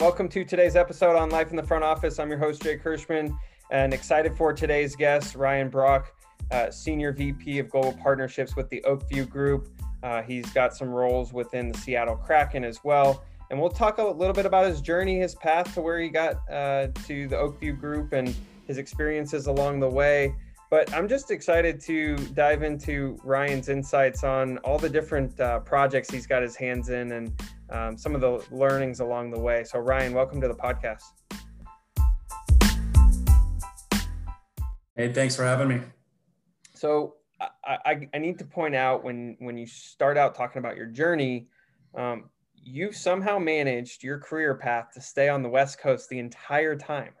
Welcome to today's episode on Life in the Front Office. I'm your host, Jay Kirschman, and excited for today's guest, Ryan Brock, Senior VP of Global Partnerships with the Oakview Group. He's got some roles within the Seattle Kraken as well. And we'll talk a little bit about his journey, his path to where he got to the Oakview Group and his experiences along the way. But I'm just excited to dive into Ryan's insights on all the different projects he's got his hands in and some of the learnings along the way. So Ryan, welcome to the podcast. Hey, thanks for having me. So I need to point out when you start out talking about your journey, you somehow managed your career path to stay on the West Coast the entire time.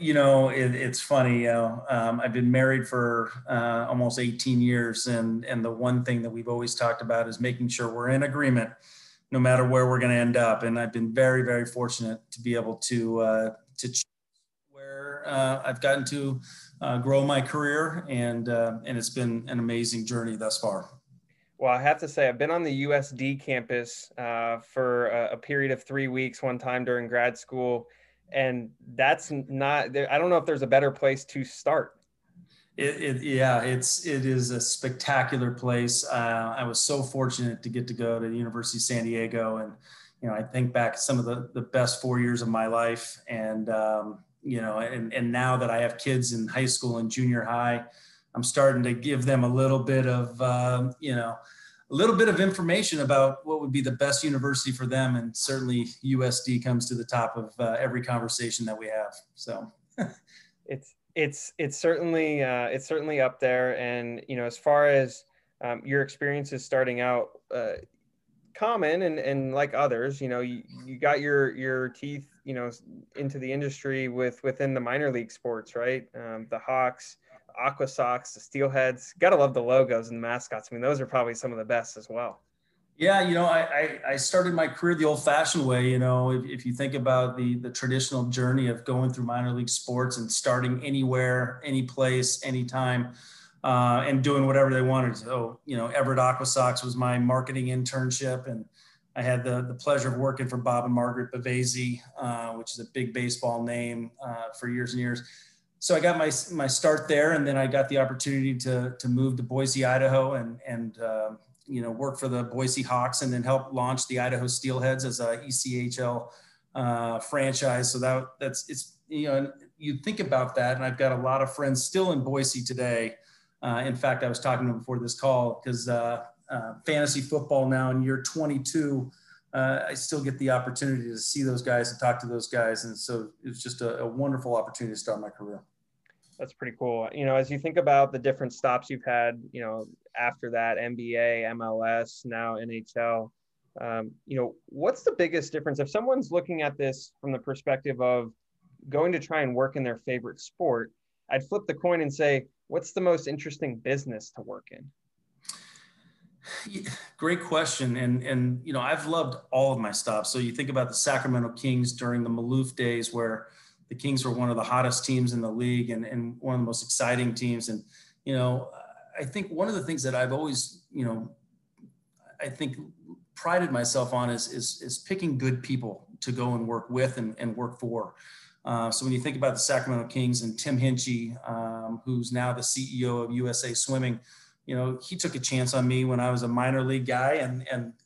You know, it's funny, I've been married for almost 18 years. And the one thing that we've always talked about is making sure we're in agreement, no matter where we're going to end up. And I've been very, very fortunate to be able to choose where I've gotten to grow my career. And it's been an amazing journey thus far. Well, I have to say, I've been on the USD campus for a period of 3 weeks one time during grad school. And that's not, I don't know if there's a better place to start. It is a spectacular place. I was so fortunate to get to go to the University of San Diego. And, you know, I think back some of the best 4 years of my life. And, you know, and now that I have kids in high school and junior high, I'm starting to give them a little bit of, a little bit of information about what would be the best university for them. And certainly USD comes to the top of every conversation that we have. So it's certainly up there. And, you know, as far as your experiences starting out, common and like others, you know, you got your teeth, you know, into the industry within the minor league sports, right? The Hawks, Aqua Sox, the Steelheads. Gotta love the logos and the mascots. I mean, those are probably some of the best as well. Yeah, you know, I started my career the old-fashioned way. You know, if you think about the traditional journey of going through minor league sports and starting anywhere, any place, anytime, and doing whatever they wanted. So, you know, Everett Aqua Sox was my marketing internship, and I had the pleasure of working for Bob and Margaret Bevesi, which is a big baseball name for years and years. So I got my start there, and then I got the opportunity to move to Boise, Idaho, and you know, work for the Boise Hawks, and then help launch the Idaho Steelheads as a ECHL franchise. So that's you know, you think about that, and I've got a lot of friends still in Boise today. In fact, I was talking to them before this call because fantasy football now in year 22. I still get the opportunity to see those guys and talk to those guys. And so it's just a wonderful opportunity to start my career. That's pretty cool. You know, as you think about the different stops you've had, you know, after that, NBA, MLS, now NHL, you know, what's the biggest difference? If someone's looking at this from the perspective of going to try and work in their favorite sport, I'd flip the coin and say, what's the most interesting business to work in? Yeah, great question. And, you know, I've loved all of my stops. So you think about the Sacramento Kings during the Maloof days, where the Kings were one of the hottest teams in the league and one of the most exciting teams. And, you know, I think one of the things that I've always, you know, I think prided myself on is picking good people to go and work with and work for. So when you think about the Sacramento Kings and Tim Hinchey, who's now the CEO of USA Swimming, you know, he took a chance on me when I was a minor league guy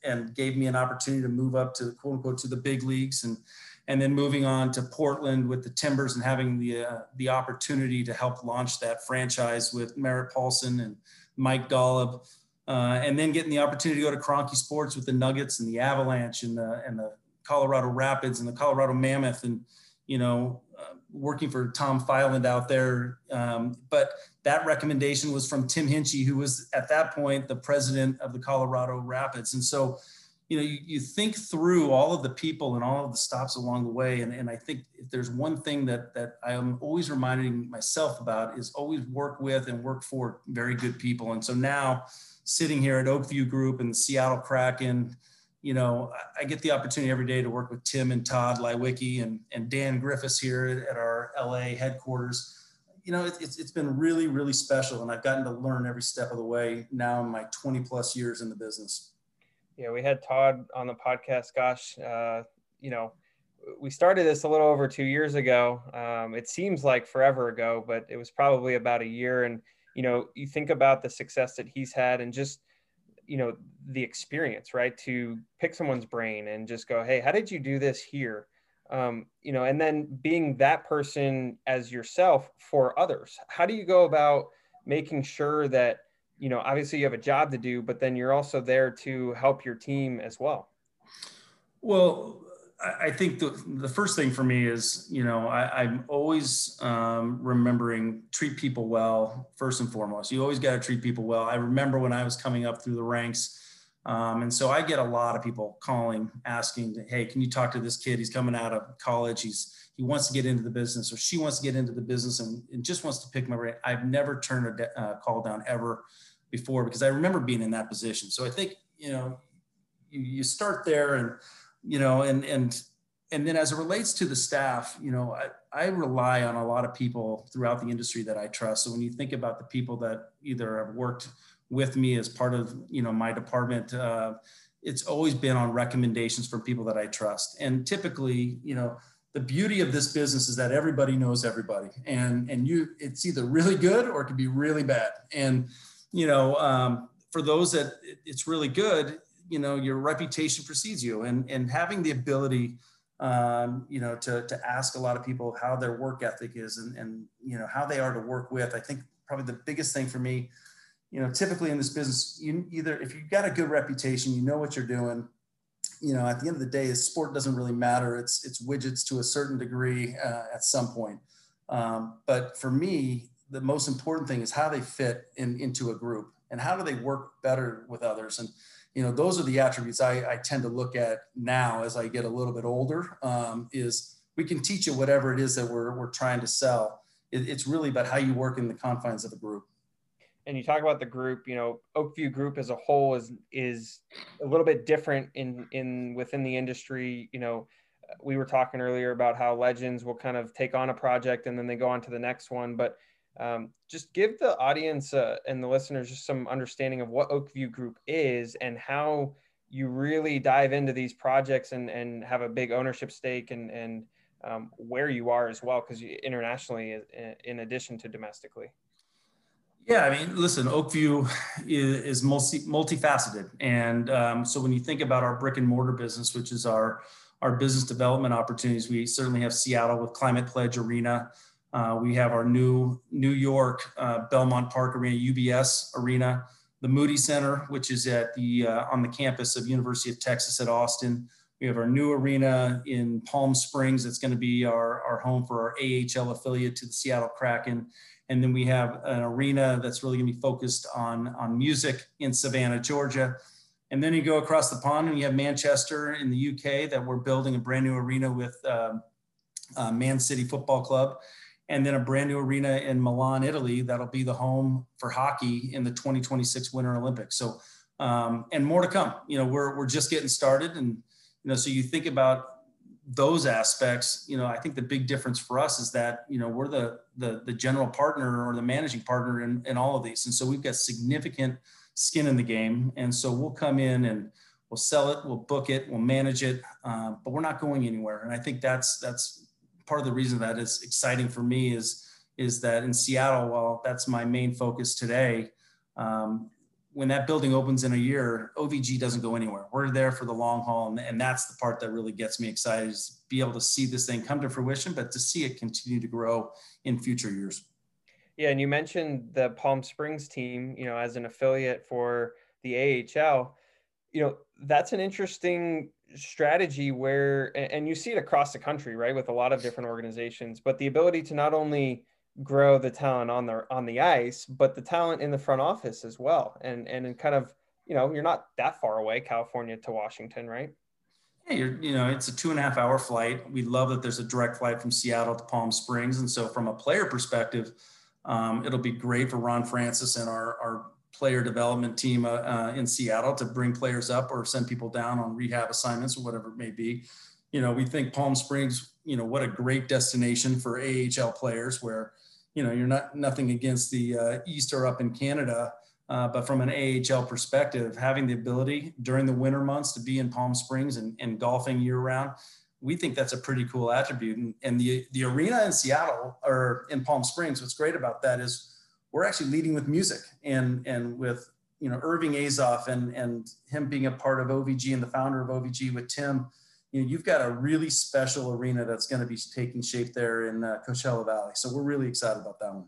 and gave me an opportunity to move up to, quote unquote, to the big leagues, and then moving on to Portland with the Timbers and having the opportunity to help launch that franchise with Merritt Paulson and Mike Golub, and then getting the opportunity to go to Kroenke Sports with the Nuggets and the Avalanche and the Colorado Rapids and the Colorado Mammoth, and, you know, working for Tom Filand out there. But that recommendation was from Tim Hinchey, who was at that point the president of the Colorado Rapids. And so, you know, you think through all of the people and all of the stops along the way. And I think if there's one thing that I am always reminding myself about is always work with and work for very good people. And so now sitting here at Oakview Group and the Seattle Kraken, you know, I get the opportunity every day to work with Tim and Todd Leiweke and Dan Griffiths here at our LA headquarters. You know, it's been really, really special. And I've gotten to learn every step of the way now in my 20 plus years in the business. Yeah, we had Todd on the podcast, gosh, you know, we started this a little over 2 years ago. It seems like forever ago, but it was probably about a year. And, you know, you think about the success that he's had and just, you know, the experience, right? To pick someone's brain and just go, hey, how did you do this here? You know, and then being that person as yourself for others, how do you go about making sure that, you know, obviously you have a job to do, but then you're also there to help your team as well? Well, I think the first thing for me is, you know, I'm always remembering treat people well, first and foremost. You always got to treat people well. I remember when I was coming up through the ranks. And so I get a lot of people calling, asking, hey, can you talk to this kid? He's coming out of college. He wants to get into the business, or she wants to get into the business and just wants to pick my brain. I've never turned a call down ever before, because I remember being in that position. So I think, you know, you start there, and, you know, and then as it relates to the staff, you know, I rely on a lot of people throughout the industry that I trust. So when you think about the people that either have worked with me as part of, you know, my department, it's always been on recommendations from people that I trust. And typically, you know, the beauty of this business is that everybody knows everybody, and it's either really good or it can be really bad. And, you know, for those that it's really good, you know, your reputation precedes you, and having the ability, you know, to ask a lot of people how their work ethic is, and, you know, how they are to work with. I think probably the biggest thing for me, you know, typically in this business, you either, if you've got a good reputation, you know what you're doing, you know, at the end of the day, the sport doesn't really matter. It's widgets to a certain degree at some point. But for me, the most important thing is how they fit into a group, and how do they work better with others. And, you know, those are the attributes I tend to look at now as I get a little bit older, is we can teach you whatever it is that we're trying to sell. It's really about how you work in the confines of a group. And you talk about the group, you know, Oakview Group as a whole is a little bit different in within the industry. You know, we were talking earlier about how legends will kind of take on a project and then they go on to the next one. But just give the audience and the listeners just some understanding of what Oakview Group is and how you really dive into these projects and have a big ownership stake and where you are as well, because internationally in addition to domestically. Yeah, I mean, listen, Oakview is multifaceted. And so when you think about our brick and mortar business, which is our business development opportunities, we certainly have Seattle with Climate Pledge Arena. We have our new New York Belmont Park Arena, UBS Arena, the Moody Center, which is at on the campus of University of Texas at Austin. We have our new arena in Palm Springs. That's going to be our home for our AHL affiliate to the Seattle Kraken. And then we have an arena that's really going to be focused on music in Savannah, Georgia. And then you go across the pond and you have Manchester in the UK that we're building a brand new arena with Man City Football Club. And then a brand new arena in Milan, Italy, that'll be the home for hockey in the 2026 Winter Olympics. So, and more to come. You know, we're just getting started. And, you know, so you think about those aspects, you know, I think the big difference for us is that, you know, we're the general partner or the managing partner in all of these. And so we've got significant skin in the game. And so we'll come in and we'll sell it, we'll book it, we'll manage it, but we're not going anywhere. And I think that's part of the reason that is exciting for me is that in Seattle, while that's my main focus today, when that building opens in a year, OVG doesn't go anywhere. We're there for the long haul. And that's the part that really gets me excited, is be able to see this thing come to fruition, but to see it continue to grow in future years. Yeah. And you mentioned the Palm Springs team, you know, as an affiliate for the AHL, you know, that's an interesting strategy where, and you see it across the country, right, with a lot of different organizations, but the ability to not only grow the talent on the ice, but the talent in the front office as well. And kind of, you know, you're not that far away, California to Washington, right? Yeah, you know, it's a 2.5-hour flight. We love that there's a direct flight from Seattle to Palm Springs. And so from a player perspective, it'll be great for Ron Francis and our player development team in Seattle to bring players up or send people down on rehab assignments or whatever it may be. You know, we think Palm Springs, you know, what a great destination for AHL players where, you know, you're not, nothing against the East or up in Canada, but from an AHL perspective, having the ability during the winter months to be in Palm Springs and golfing year round, we think that's a pretty cool attribute. And the arena in Seattle, or in Palm Springs, what's great about that is we're actually leading with music, and with, you know, Irving Azoff and him being a part of OVG and the founder of OVG with Tim, you know, you've got a really special arena that's going to be taking shape there in Coachella Valley. So we're really excited about that one.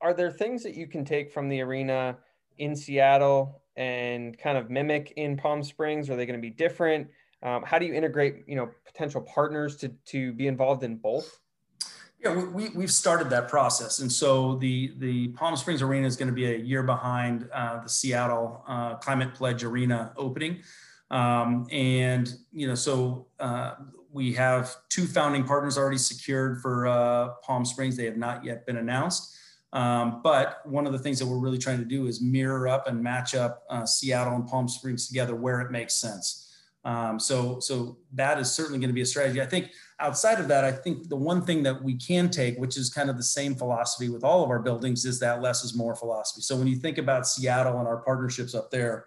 Are there things that you can take from the arena in Seattle and kind of mimic in Palm Springs? Are they going to be different? How do you integrate, you know, potential partners to be involved in both? Yeah, we've started that process. And so the Palm Springs Arena is going to be a year behind the Seattle Climate Pledge Arena opening. And, you know, so we have two founding partners already secured for Palm Springs. They have not yet been announced. But one of the things that we're really trying to do is mirror up and match up Seattle and Palm Springs together where it makes sense. So that is certainly going to be a strategy. I think outside of that, I think the one thing that we can take, which is kind of the same philosophy with all of our buildings, is that less is more philosophy. So when you think about Seattle and our partnerships up there,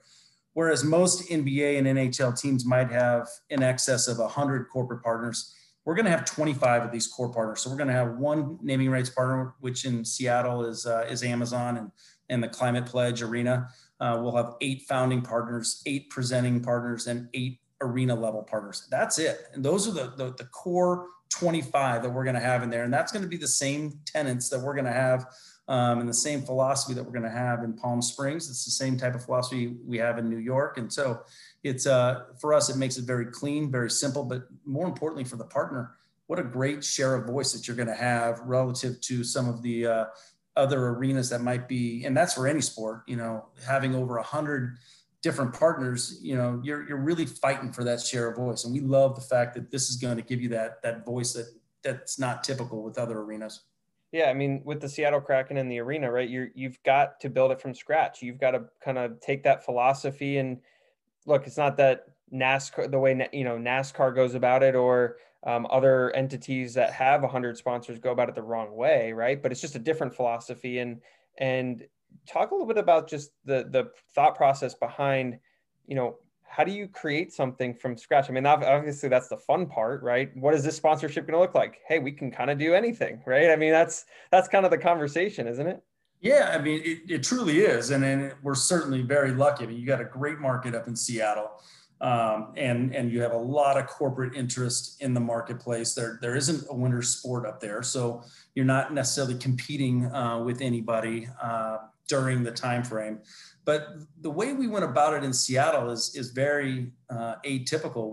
whereas most NBA and NHL teams might have in excess of 100 corporate partners, we're going to have 25 of these core partners. So we're going to have one naming rights partner, which in Seattle is Amazon and the Climate Pledge Arena. We'll have 8 founding partners, 8 presenting partners, and 8 arena level partners. That's it. And those are the core 25 that we're going to have in there. And that's going to be the same tenets that we're going to have and the same philosophy that we're going to have in Palm Springs. It's the same type of philosophy we have in New York. And so it's for us, it makes it very clean, very simple, but more importantly for the partner, what a great share of voice that you're going to have relative to some of the other arenas that might be, and that's for any sport, you know, having over 100 different partners, you know, you're really fighting for that share of voice. And we love the fact that this is going to give you that voice that's not typical with other arenas. Yeah, I mean, with the Seattle Kraken and the arena, right, you've got to build it from scratch. You've got to kind of take that philosophy and look, it's not that NASCAR, the way, you know, NASCAR goes about it, or other entities that have 100 sponsors go about it the wrong way, right? But it's just a different philosophy. And talk a little bit about just the thought process behind, you know, how do you create something from scratch? I mean, obviously that's the fun part, right? What is this sponsorship going to look like? Hey, we can kind of do anything, right? I mean, that's kind of the conversation, isn't it? Yeah, I mean, it truly is. And we're certainly very lucky. I mean, you got a great market up in Seattle. And you have a lot of corporate interest in the marketplace. There isn't a winter sport up there. So you're not necessarily competing with anybody during the time frame. But the way we went about it in Seattle is very atypical.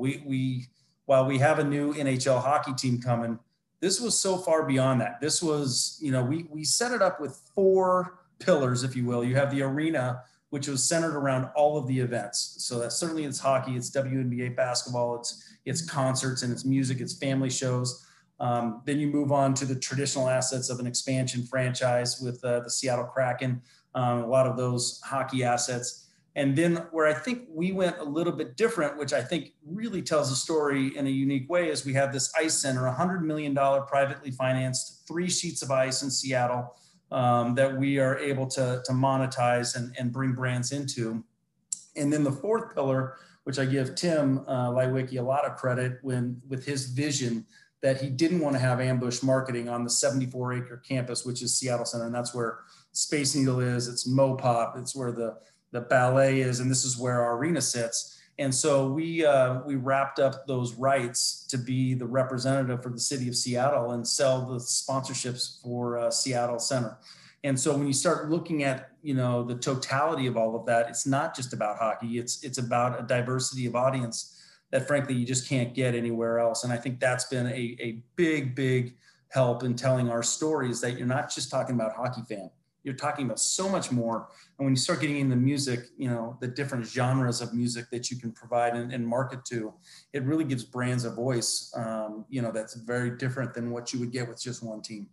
While we have a new NHL hockey team coming, this was so far beyond that. This was, you know, we set it up with 4 pillars, if you will. You have the arena, which was centered around all of the events. So that certainly it's hockey, it's WNBA basketball, it's concerts and it's music, it's family shows. Then you move on to the traditional assets of an expansion franchise with the Seattle Kraken, a lot of those hockey assets. And then where I think we went a little bit different, which I think really tells the story in a unique way, is we have this ice center, $100 million privately financed, 3 sheets of ice in Seattle, that we are able to monetize and bring brands into. And then the 4th pillar, which I give Tim Leiweke a lot of credit with his vision, that he didn't want to have ambush marketing on the 74-acre campus, which is Seattle Center. And that's where Space Needle is, it's Mopop, it's where the ballet is, and this is where our arena sits. And so we wrapped up those rights to be the representative for the city of Seattle and sell the sponsorships for Seattle Center. And so when you start looking at, you know, the totality of all of that, it's not just about hockey. It's about a diversity of audience that frankly you just can't get anywhere else. And I think that's been a big, big help in telling our stories, that you're not just talking about hockey fan. You're talking about so much more. And when you start getting into music, you know, the different genres of music that you can provide and market to, it really gives brands a voice, you know, that's very different than what you would get with just one team.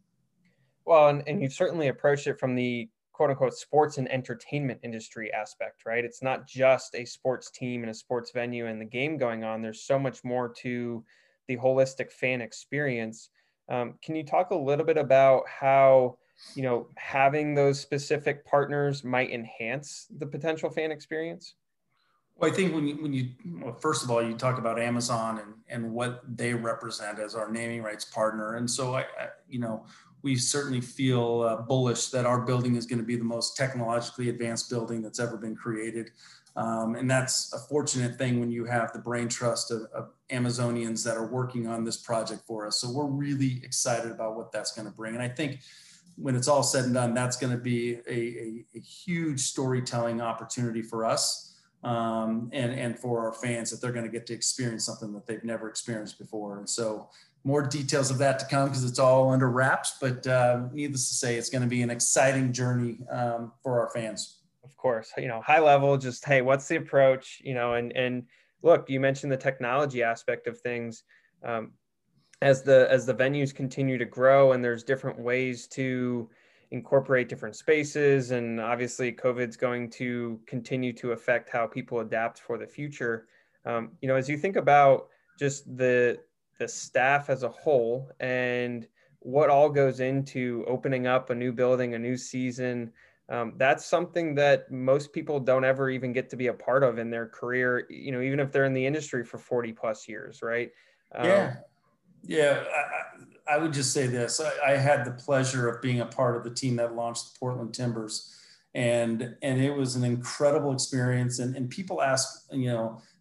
Well, and you've certainly approached it from the quote unquote sports and entertainment industry aspect, right? It's not just a sports team and a sports venue and the game going on. There's so much more to the holistic fan experience. Can you talk a little bit about how, you know, having those specific partners might enhance the potential fan experience? Well, I think when you first of all, you talk about Amazon and what they represent as our naming rights partner. And so, we certainly feel bullish that our building is going to be the most technologically advanced building that's ever been created. And that's a fortunate thing when you have the brain trust of Amazonians that are working on this project for us. So we're really excited about what that's going to bring. And I think when it's all said and done, that's going to be a huge storytelling opportunity for us. And for our fans, that they're going to get to experience something that they've never experienced before. And so more details of that to come, because it's all under wraps, but needless to say, it's going to be an exciting journey for our fans. Of course, high level, just, hey, what's the approach, and look, you mentioned the technology aspect of things. As the venues continue to grow and there's different ways to incorporate different spaces, and obviously COVID's going to continue to affect how people adapt for the future. As you think about just the staff as a whole and what all goes into opening up a new building, a new season, that's something that most people don't ever even get to be a part of in their career, even if they're in the industry for 40 plus years, right? Yeah. I would just say this. I had the pleasure of being a part of the team that launched the Portland Timbers, and it was an incredible experience. And people ask,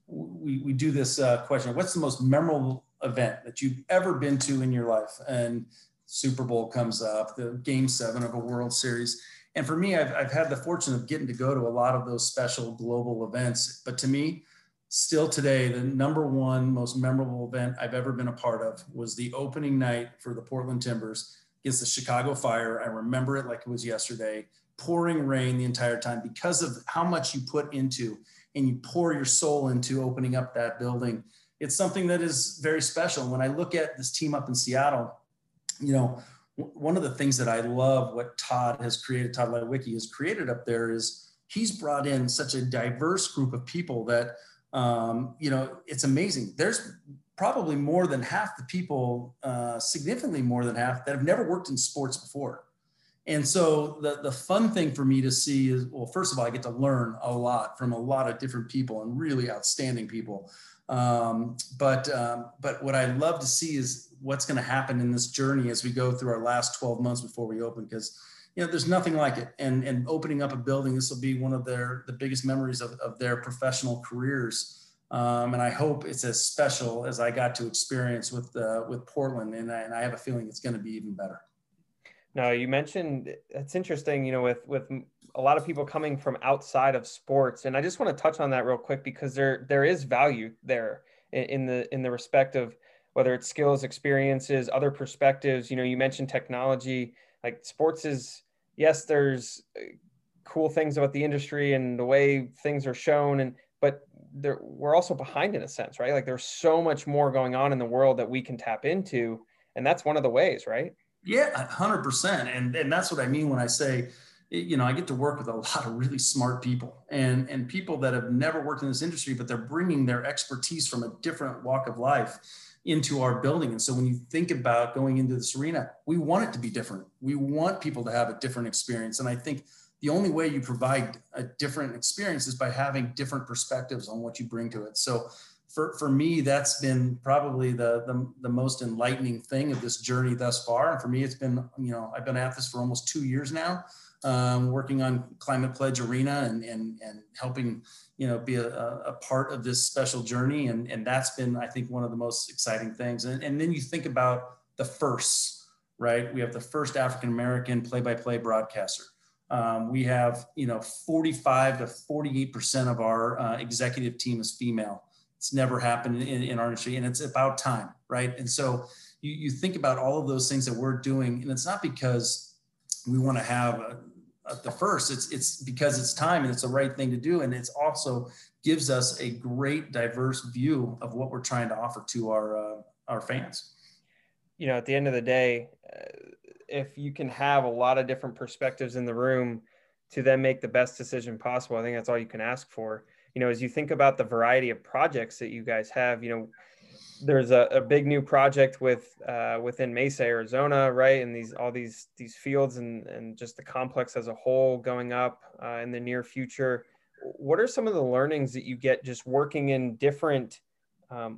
we do this question, what's the most memorable event that you've ever been to in your life? And Super Bowl comes up, the Game 7 of a World Series. And for me, I've had the fortune of getting to go to a lot of those special global events. But to me, still today, the number one most memorable event I've ever been a part of was the opening night for the Portland Timbers against the Chicago Fire. I remember it like it was yesterday, pouring rain the entire time because of how much you put into and you pour your soul into opening up that building. It's something that is very special. When I look at this team up in Seattle, one of the things that I love what Todd Leiweke has created up there is he's brought in such a diverse group of people that it's amazing. There's probably more than half the people, significantly more than half, that have never worked in sports before. And so the fun thing for me to see is, well, first of all, I get to learn a lot from a lot of different people and really outstanding people. But what I love to see is what's going to happen in this journey as we go through our last 12 months before we open, because there's nothing like it. And opening up a building, this will be one of the biggest memories of their professional careers. And I hope it's as special as I got to experience with Portland. And I have a feeling it's going to be even better. Now, you mentioned, that's interesting, with a lot of people coming from outside of sports. And I just want to touch on that real quick, because there is value there in the respect of whether it's skills, experiences, other perspectives. You mentioned technology, like sports is, yes, there's cool things about the industry and the way things are shown, but we're also behind in a sense, right? Like there's so much more going on in the world that we can tap into, and that's one of the ways, right? Yeah, 100%. And that's what I mean when I say, I get to work with a lot of really smart people and people that have never worked in this industry, but they're bringing their expertise from a different walk of life into our building. And so when you think about going into this arena, we want it to be different. We want people to have a different experience. And I think the only way you provide a different experience is by having different perspectives on what you bring to it. So for me, that's been probably the most enlightening thing of this journey thus far. And for me, it's been, I've been at this for almost 2 years now, working on Climate Pledge Arena and helping, be a part of this special journey. And that's been, I think, one of the most exciting things. And then you think about the firsts, right? We have the first African-American play-by-play broadcaster. We have, 45 to 48% of our executive team is female. It's never happened in our industry, and it's about time, right? And so you think about all of those things that we're doing, and it's not because we want to have the first, it's because it's time and it's the right thing to do. And it's also gives us a great diverse view of what we're trying to offer to our fans. At the end of the day, if you can have a lot of different perspectives in the room to then make the best decision possible, I think that's all you can ask for. As you think about the variety of projects that you guys have, there's a big new project within Mesa, Arizona, right? And these fields and just the complex as a whole going up in the near future. what are some of the learnings that you get just working in different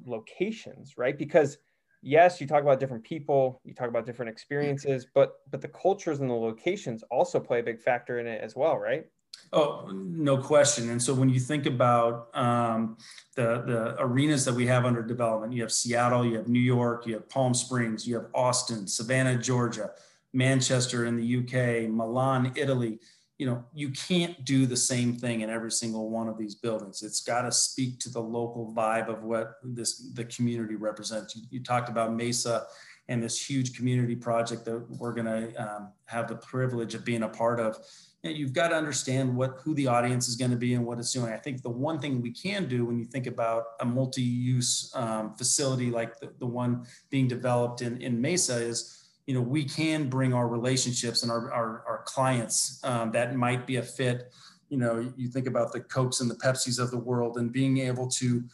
locations, right? Because yes, you talk about different people, you talk about different experiences, but the cultures and the locations also play a big factor in it as well, right? Oh, no question. And so when you think about the arenas that we have under development, you have Seattle, you have New York, you have Palm Springs, you have Austin, Savannah, Georgia, Manchester in the UK, Milan, Italy. You know, you can't do the same thing in every single one of these buildings. It's got to speak to the local vibe of what the community represents. You talked about Mesa and this huge community project that we're going to have the privilege of being a part of. And you've got to understand who the audience is going to be and what it's doing. I think the one thing we can do when you think about a multi-use facility like the one being developed in Mesa is, you know, we can bring our relationships and our clients that might be a fit. You know, you think about the Cokes and the Pepsis of the world and being able to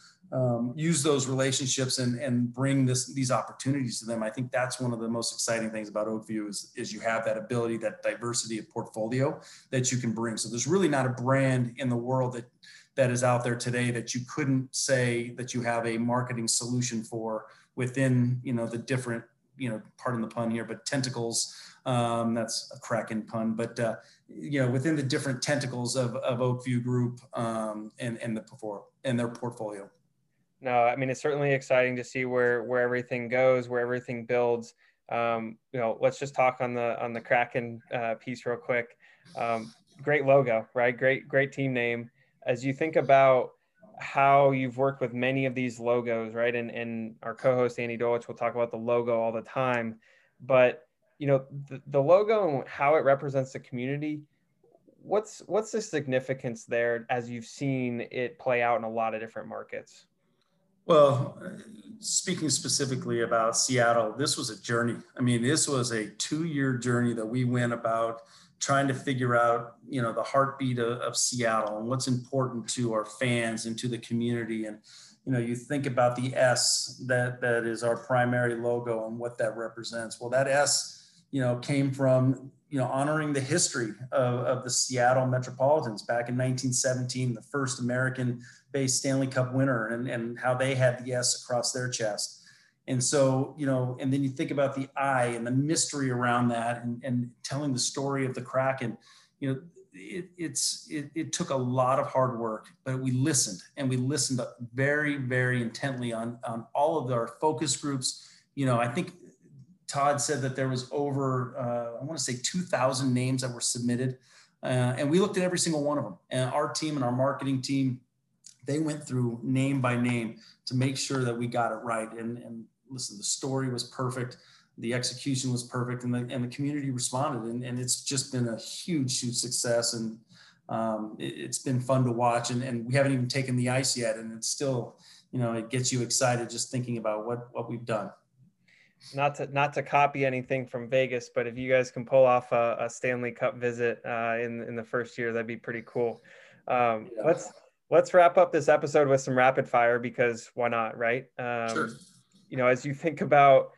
use those relationships and bring these opportunities to them. I think that's one of the most exciting things about Oakview is you have that ability, that diversity of portfolio that you can bring. So there's really not a brand in the world that is out there today that you couldn't say that you have a marketing solution for within, you know, the different, you know, pardon the pun here, but tentacles, that's a Kraken pun, but, you know, within the different tentacles of Oakview Group and their portfolio. No, I mean, it's certainly exciting to see where everything goes, where everything builds. You know, let's just talk on the Kraken piece real quick. Great logo, right? Great team name. As you think about how you've worked with many of these logos, right? And our co-host, Andy Dolich, will talk about the logo all the time, but you know, the logo and how it represents the community, what's the significance there as you've seen it play out in a lot of different markets? Well, speaking specifically about Seattle, this was a journey. I mean, this was a 2-year journey that we went about trying to figure out, you know, the heartbeat of Seattle and what's important to our fans and to the community. And, you know, you think about the S that is our primary logo and what that represents. Well, that S, you know, came from, you know, honoring the history of the Seattle Metropolitans back in 1917, the first American-based Stanley Cup winner, and how they had the S across their chest. And so, you know, and then you think about the I and the mystery around that and telling the story of the Kraken. You know, it took a lot of hard work, but we listened very, very intently on all of our focus groups. You know, I think Todd said that there was over, I want to say 2,000 names that were submitted. And we looked at every single one of them, and our team and our marketing team, they went through name by name to make sure that we got it right. And listen, the story was perfect. The execution was perfect, and the community responded. And it's just been a huge success. And it's been fun to watch. And we haven't even taken the ice yet. And it's still, you know, it gets you excited just thinking about what we've done. Not to copy anything from Vegas, but if you guys can pull off a Stanley Cup visit in the first year, that'd be pretty cool. Yeah. Let's wrap up this episode with some rapid fire, because why not, right? Sure. You know, as you think about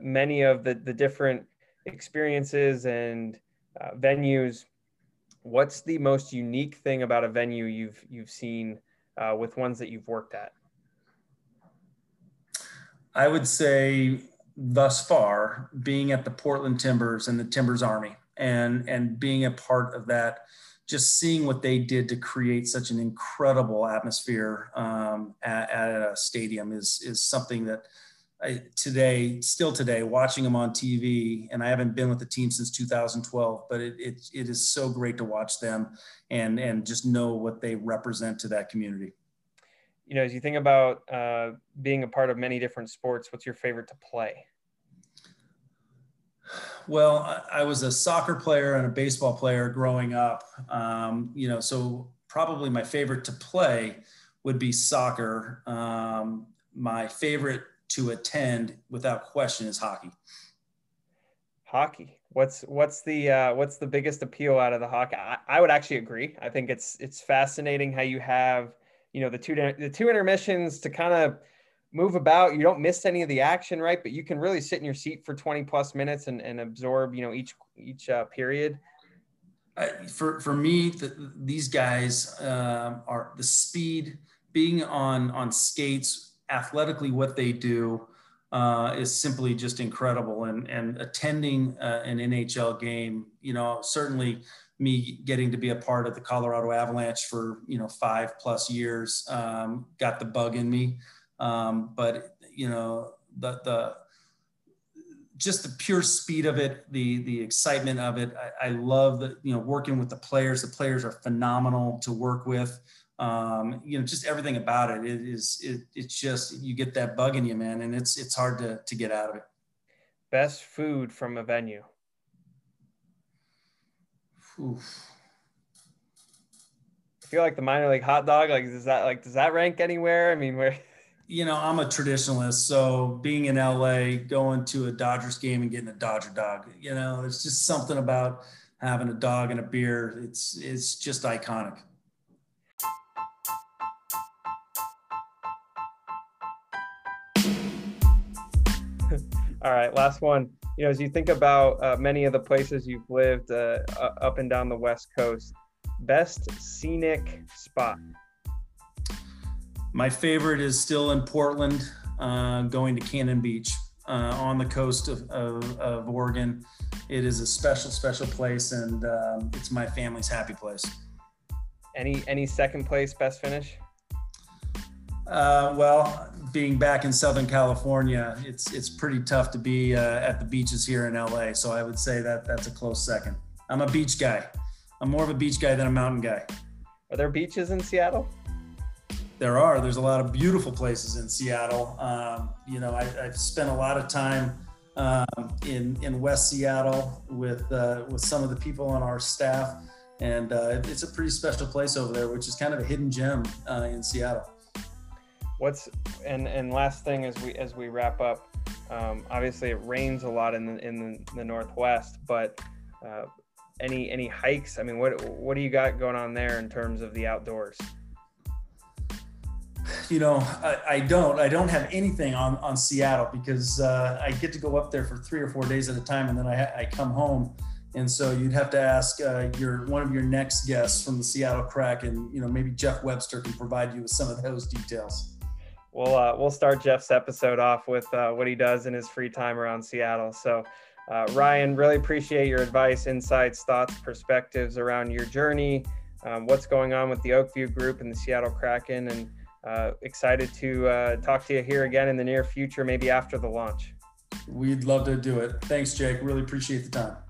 many of the different experiences and venues, what's the most unique thing about a venue you've seen with ones that you've worked at? I would say thus far, being at the Portland Timbers and the Timbers Army and being a part of that, just seeing what they did to create such an incredible atmosphere at a stadium is something that still today, watching them on TV, and I haven't been with the team since 2012, but it is so great to watch them and just know what they represent to that community. You know, as you think about being a part of many different sports, what's your favorite to play? Well, I was a soccer player and a baseball player growing up, you know, so probably my favorite to play would be soccer. My favorite to attend, without question, is hockey. Hockey. What's the biggest appeal out of the hockey? I would actually agree. I think it's fascinating how you have, you know, the two intermissions to kind of move about. You don't miss any of the action, right? But you can really sit in your seat for 20 plus minutes and absorb, you know, each period. For me, these guys are the speed, being on skates, athletically what they do is simply just incredible. And attending an NHL game, you know, certainly me getting to be a part of the Colorado Avalanche for, you know, 5+ years got the bug in me. But, you know, just the pure speed of it, the excitement of it. I love that, you know, working with the players. The players are phenomenal to work with. You know, just everything about it is, it's just, you get that bug in you, man. And it's hard to get out of it. Best food from a venue. Oof. I feel like the minor league hot dog, like, does that rank anywhere? I mean, where? You know, I'm a traditionalist, so being in LA, going to a Dodgers game and getting a Dodger dog, you know, it's just something about having a dog and a beer. It's just iconic. All right, last one. You know, as you think about many of the places you've lived up and down the West Coast, best scenic spot. My favorite is still in Portland, going to Cannon Beach on the coast of Oregon. It is a special, special place, and it's my family's happy place. Any second place best finish? Well, being back in Southern California, it's pretty tough to be at the beaches here in LA. So I would say that that's a close second. I'm a beach guy. I'm more of a beach guy than a mountain guy. Are there beaches in Seattle? There are. There's a lot of beautiful places in Seattle. You know, I've spent a lot of time in West Seattle with some of the people on our staff, and it's a pretty special place over there, which is kind of a hidden gem in Seattle. And last thing as we wrap up, obviously it rains a lot in the Northwest, but any hikes? I mean, what do you got going on there in terms of the outdoors? You know, I don't have anything on Seattle because I get to go up there for 3 or 4 days at a time, and then I come home. And so you'd have to ask one of your next guests from the Seattle Kraken. You know, maybe Jeff Webster can provide you with some of those details. Well, we'll start Jeff's episode off with what he does in his free time around Seattle. So, Ryan, really appreciate your advice, insights, thoughts, perspectives around your journey, what's going on with the Oakview Group and the Seattle Kraken, and excited to talk to you here again in the near future, maybe after the launch. We'd love to do it. Thanks, Jake. Really appreciate the time.